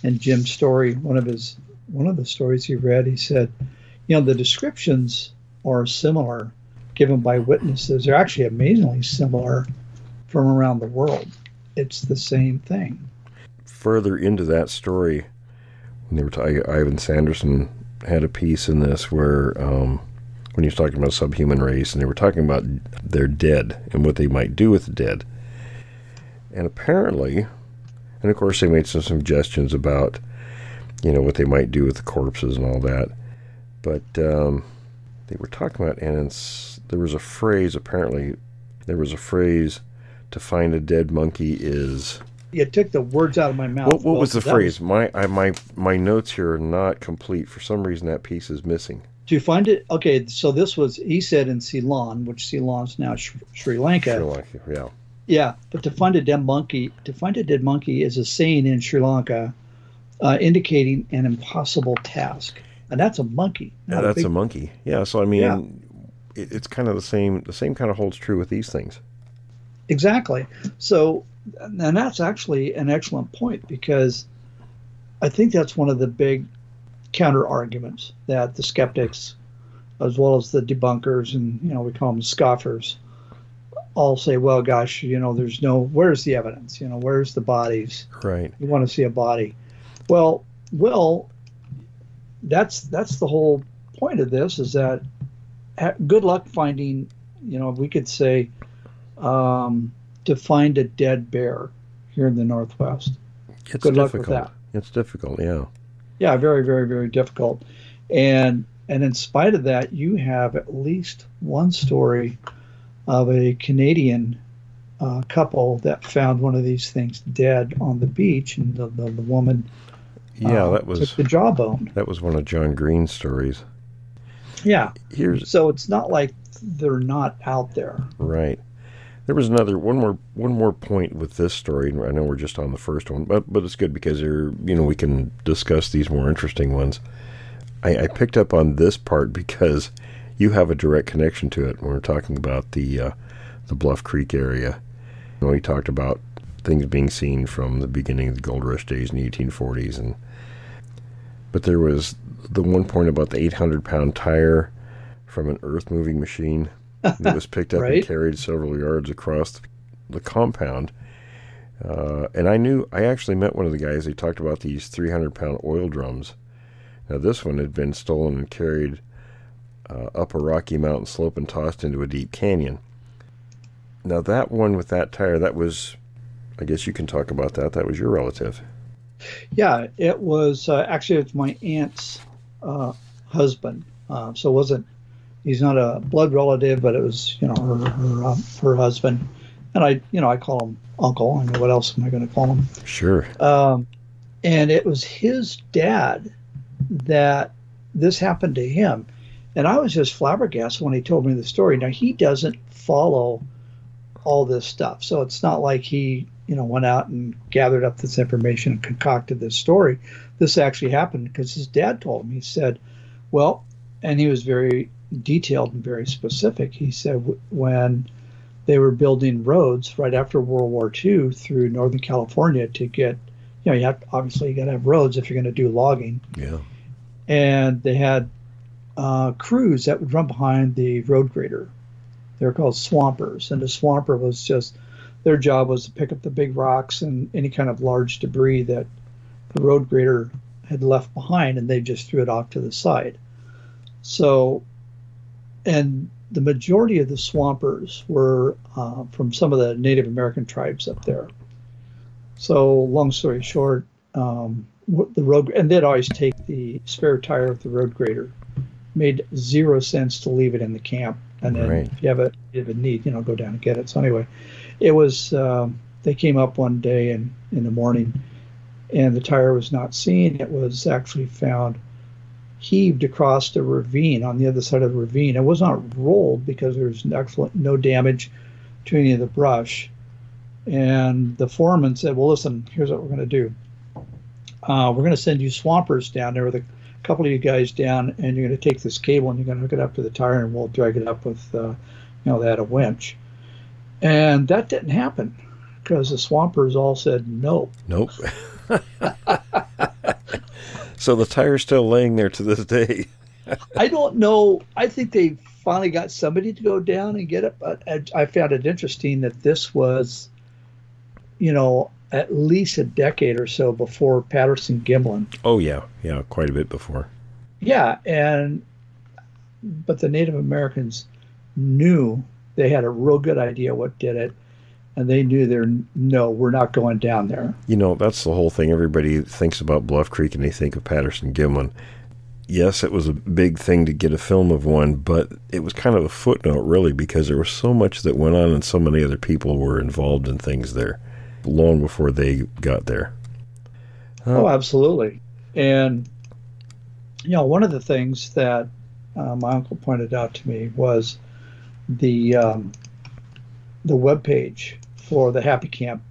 in Jim's story, one of his, one of the stories he read, he said, you know, the descriptions are similar given by witnesses. They're actually amazingly similar from around the world. It's the same thing. Further into that story, when they were talking, Ivan Sanderson had a piece in this where, um, when he was talking about subhuman race, and they were talking about their dead and what they might do with the dead. And apparently, and of course they made some suggestions about, you know, what they might do with the corpses and all that. But um, they were talking about, and it's, there was a phrase, apparently, there was a phrase, to find a dead monkey is... You took the words out of my mouth. What, what well, was the phrase? Was... My I, my my notes here are not complete. For some reason, that piece is missing. To find it... Okay, so this was... He said in Ceylon, which Ceylon's now Sh- Sri Lanka. Sri Lanka, yeah. Yeah, but to find a dead monkey... To find a dead monkey is a saying in Sri Lanka uh, indicating an impossible task. And that's a monkey. Yeah, that's a, big... a monkey. Yeah, so I mean, yeah. it, it's kind of the same... The same kind of holds true with these things. Exactly. So, and that's actually an excellent point, because I think that's one of the big counter arguments that the skeptics, as well as the debunkers, and, you know, we call them scoffers, all say, well, gosh, you know, there's no, where's the evidence? You know, where's the bodies? Right. You want to see a body. Well, well, that's, that's the whole point of this, is that good luck finding, you know, we could say, Um, to find a dead bear here in the Northwest. It's Good difficult. luck with that. It's difficult, yeah. Yeah, very, very, very difficult. And and in spite of that, you have at least one story of a Canadian uh, couple that found one of these things dead on the beach, and the, the, the woman Yeah, um, that was with the jawbone. That was one of John Green's stories. Yeah. Here's, so it's not like they're not out there. Right. There was another one more one more point with this story. I know we're just on the first one, but but it's good because they're, you know, we can discuss these more interesting ones. I, I picked up on this part because you have a direct connection to it when we're talking about the uh, the Bluff Creek area. You know, we talked about things being seen from the beginning of the gold rush days in the eighteen forties, and but there was the one point about the eight hundred pound tire from an earth moving machine that was picked up right. and carried several yards across the compound. Uh, and I knew, I actually met one of the guys. They talked about these three hundred pound oil drums. Now, this one had been stolen and carried uh, up a rocky mountain slope and tossed into a deep canyon. Now, that one with that tire, that was, I guess you can talk about that. That was your relative. Yeah, it was, uh, actually, it's my aunt's uh, husband. Uh, so it wasn't, he's not a blood relative, but it was, you know, her her, um, her husband. And I, you know, I call him uncle. I mean, what else am I going to call him? Sure. Um, and it was his dad that this happened to him. And I was just flabbergasted when he told me the story. Now, he doesn't follow all this stuff. So it's not like he, you know, went out and gathered up this information and concocted this story. This actually happened because his dad told him. He said, well, and he was very detailed and very specific. He said when they were building roads right after World War Two through Northern California to get, you know, you have to, obviously you got to have roads if you're going to do logging. Yeah. And they had uh, crews that would run behind the road grader. They were called swampers, and the swamper was just, their job was to pick up the big rocks and any kind of large debris that the road grader had left behind, and they just threw it off to the side. So, and the majority of the swampers were uh, from some of the Native American tribes up there. So, long story short, um, the road, and they'd always take the spare tire of the road grader. Made zero sense to leave it in the camp, and then right. if you have a, you have a need, you know, go down and get it. So anyway, it was um, they came up one day in in the morning, and the tire was not seen. It was actually found heaved across the ravine on the other side of the ravine. It was not rolled because there was actually no damage to any of the brush. And the foreman said, well, listen, here's what we're going to do. Uh, we're going to send you swampers down there with a couple of you guys down, and you're going to take this cable and you're going to hook it up to the tire, and we'll drag it up with, uh, you know, they had a winch. And that didn't happen because the swampers all said no. Nope. So the tire's still laying there to this day. I don't know. I think they finally got somebody to go down and get it, but I found it interesting that this was, you know, at least a decade or so before Patterson Gimlin. Oh, yeah. Yeah, quite a bit before. Yeah, and but the Native Americans knew, they had a real good idea what did it. And they knew they're, no, we're not going down there. You know, that's the whole thing. Everybody thinks about Bluff Creek and they think of Patterson Gimlin. Yes, it was a big thing to get a film of one, but it was kind of a footnote, really, because there was so much that went on and so many other people were involved in things there long before they got there. Uh, oh, absolutely. And, you know, one of the things that uh, my uncle pointed out to me was the um, the webpage for the Happy Camp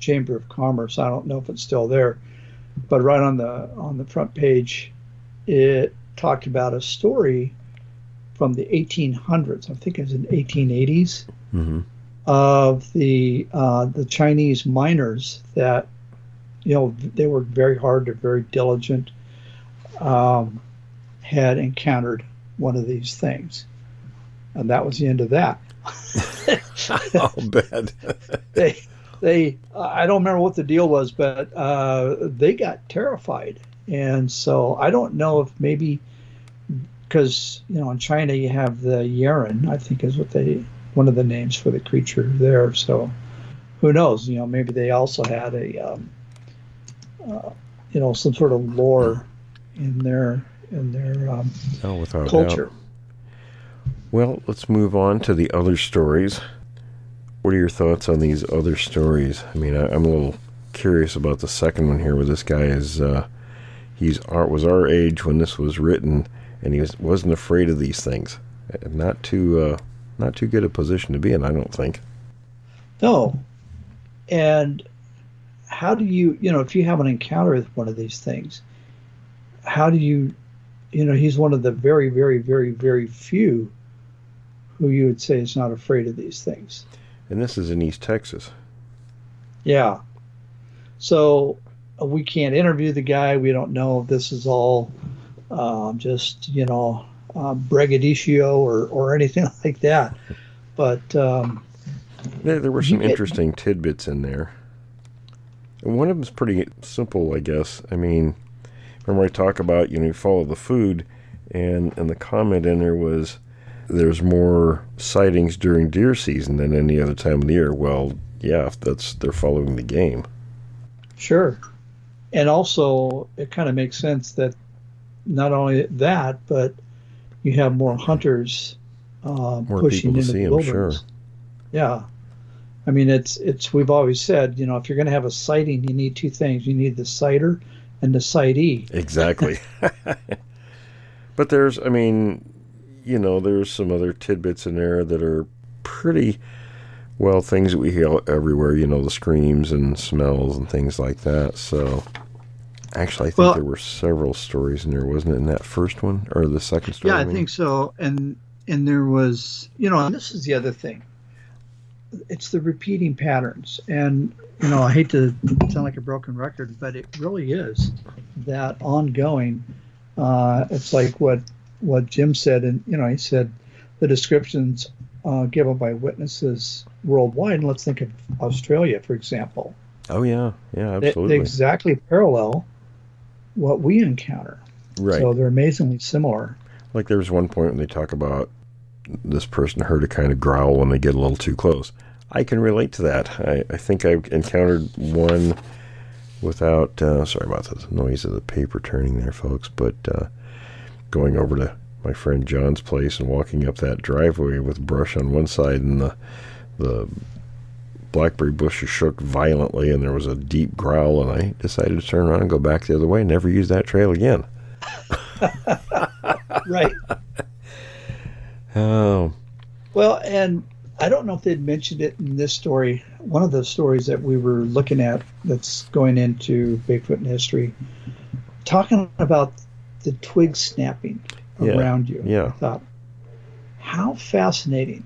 Chamber of Commerce. I don't know if it's still there, but right on the on the front page, it talked about a story from the eighteen hundreds. I think it was in the eighteen eighties, mm-hmm. of the uh, the Chinese miners that, you know, they worked very hard, they're very diligent, um, had encountered one of these things, and that was the end of that. Oh, bad. they, they. Uh, I don't remember what the deal was, but uh, they got terrified, and so I don't know if maybe because, you know, in China you have the Yeren, I think is what they one of the names for the creature there. So who knows? You know, maybe they also had a um, uh, you know, some sort of lore in their in their um, oh, without culture. Doubt. Well, let's move on to the other stories. What are your thoughts on these other stories? I mean, I, I'm a little curious about the second one here, where this guy is, uh, He's was our age when this was written, and he was, wasn't afraid of these things. Not too, uh, not too good a position to be in, I don't think. No. And how do you, you know, if you have an encounter with one of these things, how do you, you know, he's one of the very, very, very, very few who you would say is not afraid of these things. And this is in East Texas. Yeah. So we can't interview the guy. We don't know if this is all um, just, you know, uh, braggadocio or, or anything like that. But um, there, there were some interesting it, tidbits in there. And one of them is pretty simple, I guess. I mean, remember I talk about, you know, you follow the food, and, and the comment in there was, there's more sightings during deer season than any other time of the year. Well, yeah, that's they're following the game. Sure. And also, it kind of makes sense that not only that, but you have more hunters uh, more pushing into the wilderness. More people to see them, sure. Yeah. I mean, it's it's we've always said, you know, if you're going to have a sighting, you need two things. You need the sighter and the sightee. Exactly. But there's, I mean... You know, there's some other tidbits in there that are pretty, well, things that we hear everywhere, you know, the screams and smells and things like that. So, actually, I think well, there were several stories in there, wasn't it, in that first one or the second story? Yeah, I, I mean? think so. And and there was, you know, and this is the other thing. It's the repeating patterns. And, you know, I hate to sound like a broken record, but it really is that ongoing. Uh, it's like what... what Jim said, and you know, he said the descriptions uh, given by witnesses worldwide, and let's think of Australia, for example. Oh, yeah, yeah, absolutely. They, they exactly parallel what we encounter. Right. So they're amazingly similar. Like there's one point when they talk about this person heard a kind of growl when they get a little too close. I can relate to that. I, I think I encountered one without, uh, sorry about the noise of the paper turning there, folks, but... Uh, going over to my friend John's place and walking up that driveway with brush on one side, and the the blackberry bushes shook violently, and there was a deep growl, and I decided to turn around and go back the other way and never use that trail again. Right. Oh. Well, and I don't know if they'd mentioned it in this story. One of the stories that we were looking at that's going into Bigfoot and history, talking about the twigs snapping yeah, around you. Yeah. I thought, how fascinating.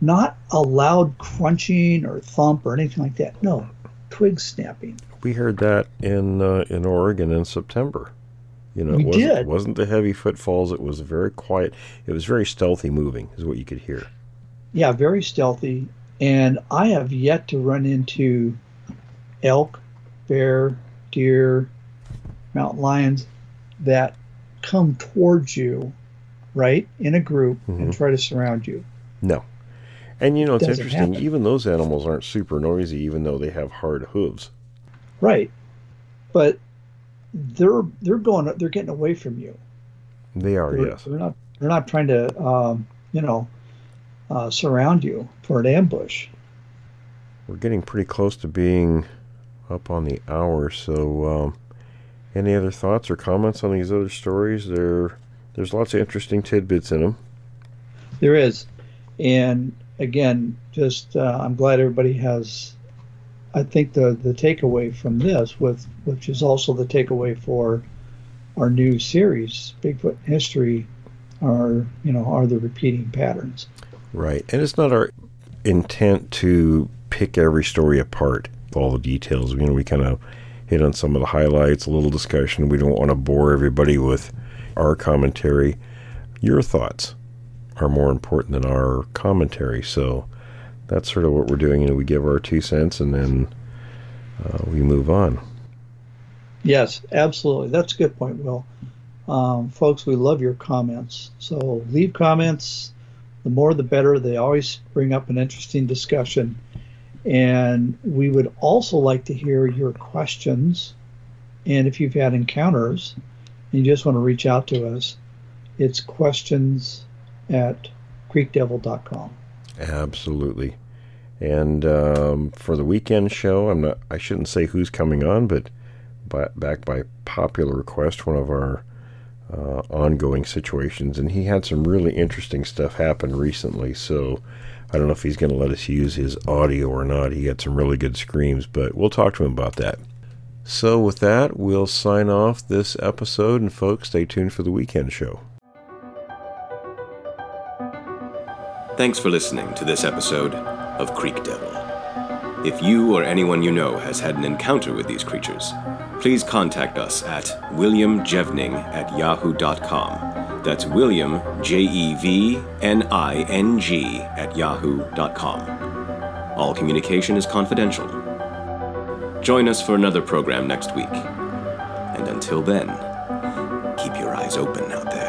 Not a loud crunching or thump or anything like that. No, twigs snapping. We heard that in uh, in Oregon in September. You know, we it wasn't, did. It wasn't the heavy footfalls. It was very quiet. It was very stealthy moving is what you could hear. Yeah, very stealthy. And I have yet to run into elk, bear, deer, mountain lions that come towards you, right, in a group, mm-hmm. and try to surround you. No. And, you know, it's interesting. Happen. Even those animals aren't super noisy, even though they have hard hooves. Right. But they're they're going, they're getting away from you. They are, they're, yes. They're not, they're not trying to, um, you know, uh, surround you for an ambush. We're getting pretty close to being up on the hour, so... Um, any other thoughts or comments on these other stories? There, there's lots of interesting tidbits in them. There is. And, again, just uh, I'm glad everybody has, I think, the, the takeaway from this, with which is also the takeaway for our new series, Bigfoot History, are, you know, are the repeating patterns. Right. And it's not our intent to pick every story apart, all the details. You know, we kind of... hit on some of the highlights, a little discussion. We don't want to bore everybody with our commentary. Your thoughts are more important than our commentary. So that's sort of what we're doing. You know, we give our two cents and then uh, we move on. Yes, absolutely. That's a good point, Will. Um, folks, we love your comments. So leave comments. The more, the better. They always bring up an interesting discussion. And we would also like to hear your questions. And if you've had encounters and you just want to reach out to us, it's questions at creek devil dot com. Absolutely. And um, for the weekend show, I'm not, I shouldn't say who's coming on, but by, back by popular request, one of our uh, ongoing situations, and he had some really interesting stuff happen recently, so I don't know if he's going to let us use his audio or not. He had some really good screams, but we'll talk to him about that. So with that, we'll sign off this episode, and folks, stay tuned for the weekend show. Thanks for listening to this episode of Creek Devil. If you or anyone you know has had an encounter with these creatures, please contact us at william jevning at yahoo dot com. That's William, J E V N I N G, at yahoo dot com. All communication is confidential. Join us for another program next week. And until then, keep your eyes open out there.